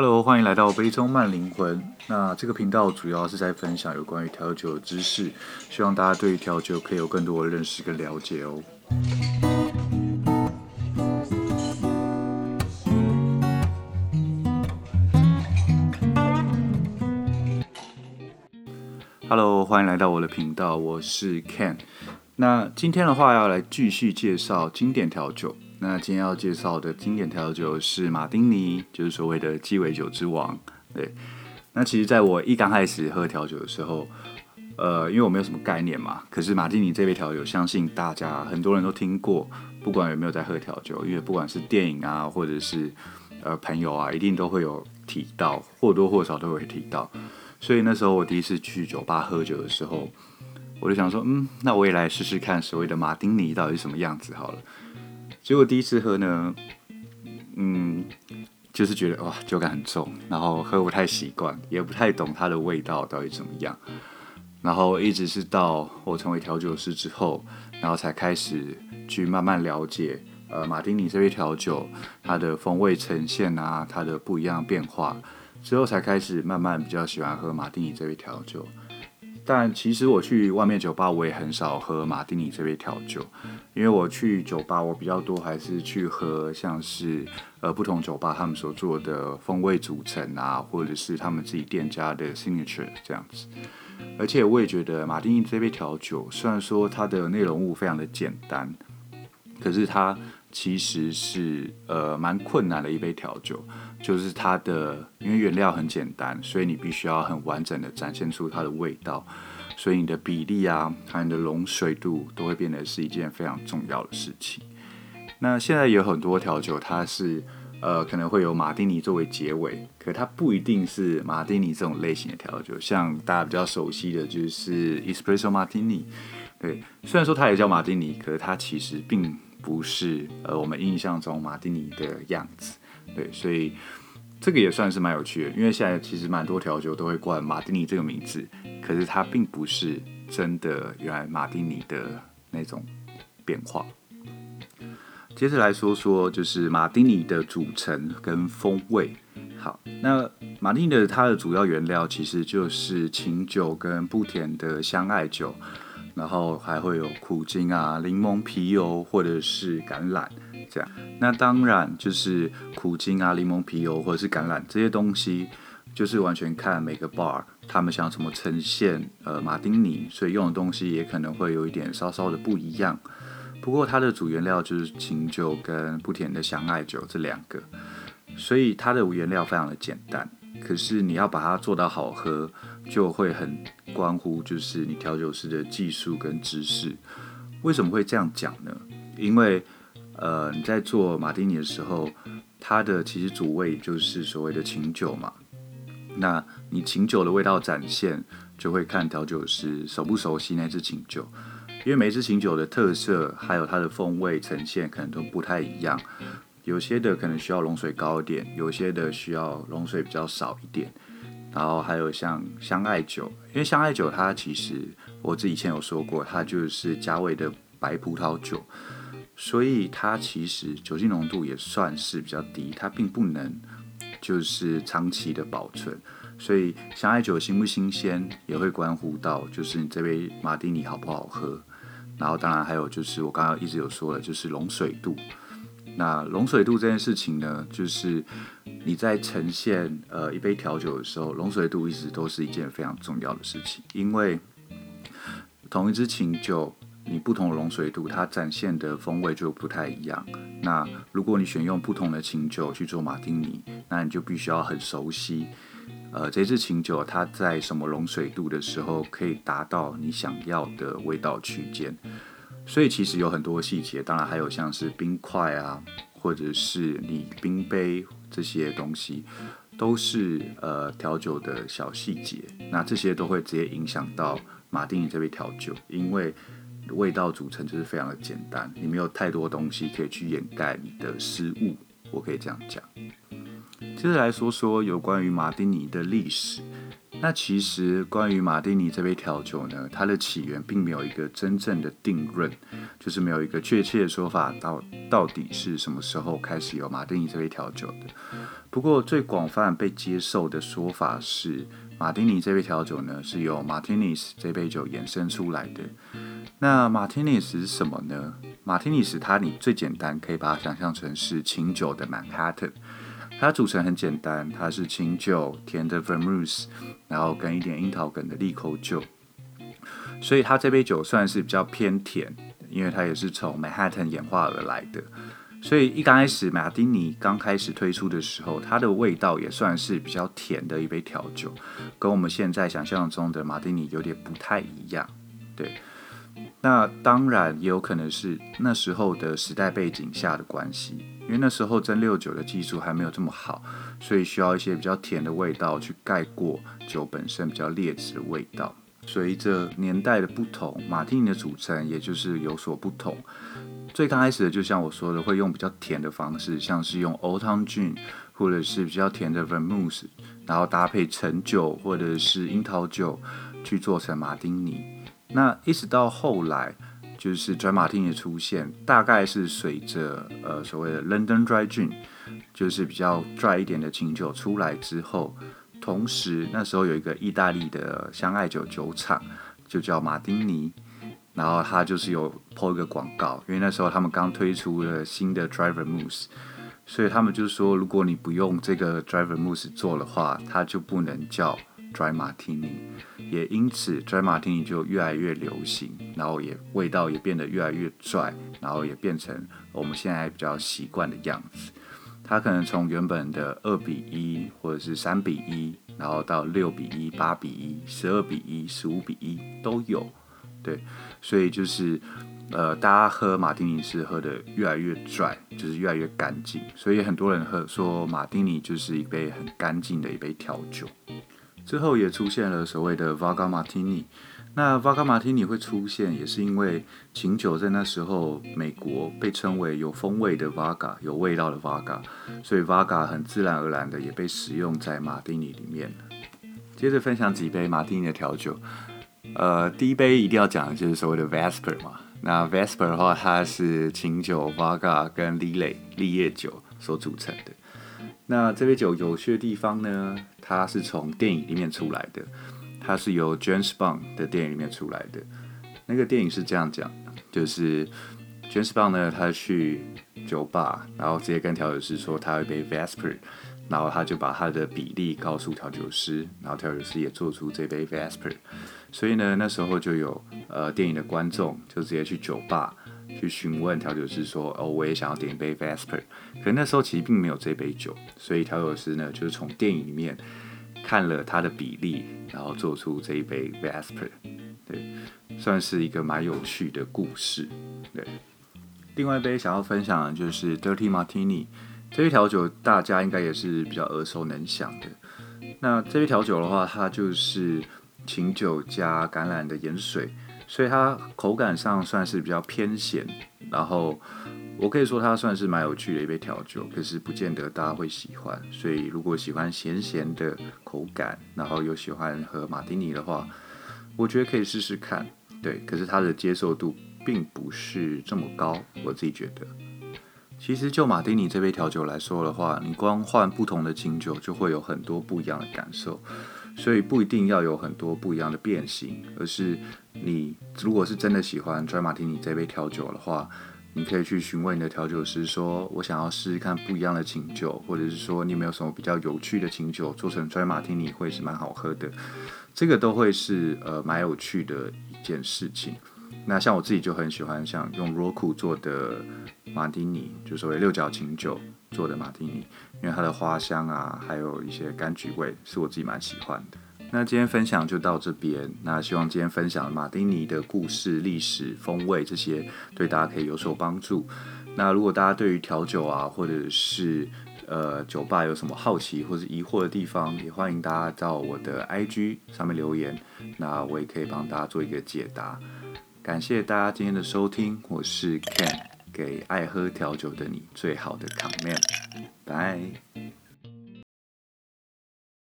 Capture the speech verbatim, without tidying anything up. Hello， 欢迎来到杯中慢灵魂。那这个频道主要是在分享有关于调酒的知识，希望大家对于调酒可以有更多的认识跟了解哦。Hello， 欢迎来到我的频道，我是 Ken。那今天的话要来继续介绍经典调酒。那今天要介绍的经典调酒是马丁尼，就是所谓的鸡尾酒之王。对，那其实在我一刚开始喝调酒的时候，呃，因为我没有什么概念嘛，可是马丁尼这杯调酒，相信大家很多人都听过，不管有没有在喝调酒，因为不管是电影啊，或者是呃朋友啊，一定都会有提到，或多或少都会提到。所以那时候我第一次去酒吧喝酒的时候，我就想说，嗯，那我也来试试看所谓的马丁尼到底是什么样子好了。结果第一次喝呢，嗯，就是觉得哇，酒感很重，然后喝不太习惯，也不太懂它的味道到底怎么样。然后一直是到我成为调酒师之后，然后才开始去慢慢了解，呃，马丁尼这杯调酒它的风味呈现啊，它的不一样的变化，之后才开始慢慢比较喜欢喝马丁尼这杯调酒。但其实我去外面酒吧，我也很少喝马丁尼这杯调酒，因为我去酒吧，我比较多还是去喝像是呃不同酒吧他们所做的风味组成啊，或者是他们自己店家的 signature 这样子。而且我也觉得马丁尼这杯调酒，虽然说它的内容物非常的简单，可是它其实是呃蛮困难的一杯调酒。就是它的，因为原料很简单，所以你必须要很完整的展现出它的味道，所以你的比例啊，还有你的溶水度都会变得是一件非常重要的事情。那现在有很多调酒，它是呃可能会有马丁尼作为结尾，可它不一定是马丁尼这种类型的调酒，像大家比较熟悉的就是 Espresso Martini， 对，虽然说它也叫马丁尼，可是它其实并不是呃我们印象中马丁尼的样子。对，所以这个也算是蛮有趣的，因为现在其实蛮多调酒都会冠马丁尼这个名字，可是它并不是真的原来马丁尼的那种变化。接着来说说就是马丁尼的组成跟风味。好，那马丁尼的它的主要原料其实就是琴酒跟不甜的香艾酒，然后还会有苦精啊、柠檬皮油或者是橄榄。这样，那当然就是苦精啊、柠檬皮油或者是橄榄这些东西，就是完全看每个 bar 他们想要怎么呈现呃马丁尼，所以用的东西也可能会有一点稍稍的不一样。不过它的主原料就是琴酒跟不甜的香艾酒这两个，所以它的原料非常的简单。可是你要把它做到好喝，就会很关乎就是你调酒师的技术跟知识。为什么会这样讲呢？因为呃，你在做马丁尼的时候，它的其实主味就是所谓的琴酒嘛。那你琴酒的味道展现，就会看调酒师熟不熟悉那支琴酒，因为每支琴酒的特色还有它的风味呈现可能都不太一样。有些的可能需要溶水高一点，有些的需要溶水比较少一点。然后还有像香艾酒，因为香艾酒它其实我自己以前有说过，它就是加味的白葡萄酒。所以它其实酒精浓度也算是比较低，它并不能就是长期的保存，所以香艾酒新不新鲜也会关乎到就是你这杯马丁尼好不好喝，然后当然还有就是我刚刚一直有说的就是溶水度。那溶水度这件事情呢，就是你在呈现呃一杯调酒的时候，溶水度一直都是一件非常重要的事情，因为同一支琴酒，你不同的溶水度，它展现的风味就不太一样。那如果你选用不同的琴酒去做马丁尼，那你就必须要很熟悉，呃，这支琴酒它在什么溶水度的时候可以达到你想要的味道区间。所以其实有很多细节，当然还有像是冰块啊，或者是你冰杯这些东西，都是呃调酒的小细节。那这些都会直接影响到马丁尼这杯调酒，因为味道组成就是非常的简单，你没有太多东西可以去掩盖你的失误，我可以这样讲。接着来说说有关于马丁尼的历史。那其实关于马丁尼这杯调酒呢，它的起源并没有一个真正的定论，就是没有一个确切的说法到到底是什么时候开始有马丁尼这杯调酒的。不过最广泛被接受的说法是，马丁尼这杯调酒呢是由 Martinis 这杯酒衍生出来的。那 Martinis 是什么呢？ Martinis 它你最简单可以把它想象成是清酒的 Manhattan，它组成很简单，它是清酒、甜的 Vermouth， 然后跟一点樱桃梗的利口酒，所以它这杯酒算是比较偏甜，因为它也是从 Manhattan 演化而来的。所以一刚开始马丁尼刚开始推出的时候，它的味道也算是比较甜的一杯调酒，跟我们现在想象中的马丁尼有点不太一样，对。那当然也有可能是那时候的时代背景下的关系，因为那时候蒸馏酒的技术还没有这么好，所以需要一些比较甜的味道去盖过酒本身比较劣质的味道。随着年代的不同，马丁尼的组成也就是有所不同。最刚开始的就像我说的，会用比较甜的方式，像是用 Old Town Gin 或者是比较甜的 Vermouth， 然后搭配橙酒或者是樱桃酒去做成马丁尼。那一直到后来，就是 Dry Martini 的出现，大概是随着呃所谓的 London Dry Gin， 就是比较 dry 一点的清酒出来之后，同时那时候有一个意大利的香艾酒酒厂，就叫马丁尼，然后他就是有 po 一个广告，因为那时候他们刚推出了新的 Dry Vermouth， 所以他们就说，如果你不用这个 Dry Vermouth 做的话，它就不能叫Dry Martini， 也因此 Dry Martini 就越来越流行，然后也味道也变得越来越拽，然后也变成我们现在比较习惯的样子。它可能从原本的二比一或者是三比一，然后到六比一、八比一、十二比一、十五比一都有，对，所以就是呃，大家喝马丁尼是喝的越来越拽，就是越来越干净，所以很多人喝说马丁尼就是一杯很干净的一杯调酒。之后也出现了所谓的 Vaga Martini， 那 Vaga Martini 会出现也是因为琴酒在那时候美国被称为有风味的 Vaga， 有味道的 Vaga， 所以 Vaga 很自然而然的也被使用在马丁尼里面了。接着分享几杯马丁尼的调酒，呃，第一杯一定要讲的就是所谓的 Vesper 嘛，那 Vesper 的话它是琴酒、Vaga 跟 Lillet 立叶酒所组成的。那这杯酒有趣的地方呢，它是从电影里面出来的，它是由 James Bond 的电影里面出来的。那个电影是这样讲的，就是 James Bond 呢，他去酒吧，然后直接跟调酒师说他有一杯 Vesper， 然后他就把他的比例告诉调酒师，然后调酒师也做出这杯 Vesper。所以呢，那时候就有呃电影的观众就直接去酒吧去询问调酒师说，哦，我也想要点一杯 Vesper， 可那时候其实并没有这杯酒，所以调酒师呢就是从电影里面看了它的比例，然后做出这一杯 Vesper， 对，算是一个蛮有趣的故事。对，另外一杯想要分享的就是 Dirty Martini， 这杯调酒大家应该也是比较耳熟能详的。那这杯调酒的话，它就是琴酒加橄榄的盐水，所以它口感上算是比较偏咸，然后我可以说它算是蛮有趣的一杯调酒，可是不见得大家会喜欢。所以如果喜欢咸咸的口感，然后又喜欢喝马丁尼的话，我觉得可以试试看。对，可是它的接受度并不是这么高，我自己觉得。其实就马丁尼这杯调酒来说的话，你光换不同的琴酒就会有很多不一样的感受。所以不一定要有很多不一样的变形，而是你如果是真的喜欢 Dry Martini 这杯调酒的话，你可以去询问你的调酒师说，我想要试试看不一样的琴酒，或者是说你有没有什么比较有趣的琴酒做成 Dry Martini 会是蛮好喝的，这个都会是呃蛮有趣的一件事情。那像我自己就很喜欢像用 Roku 做的马丁尼，就所谓六角琴酒做的马丁尼，因为它的花香啊，还有一些柑橘味，是我自己蛮喜欢的。那今天分享就到这边，那希望今天分享马丁尼的故事、历史、风味这些，对大家可以有所帮助。那如果大家对于调酒啊，或者是呃酒吧有什么好奇或是疑惑的地方，也欢迎大家到我的 I G 上面留言，那我也可以帮大家做一个解答。感谢大家今天的收听，我是 Ken。给爱喝调酒的你最好的 comment， 拜。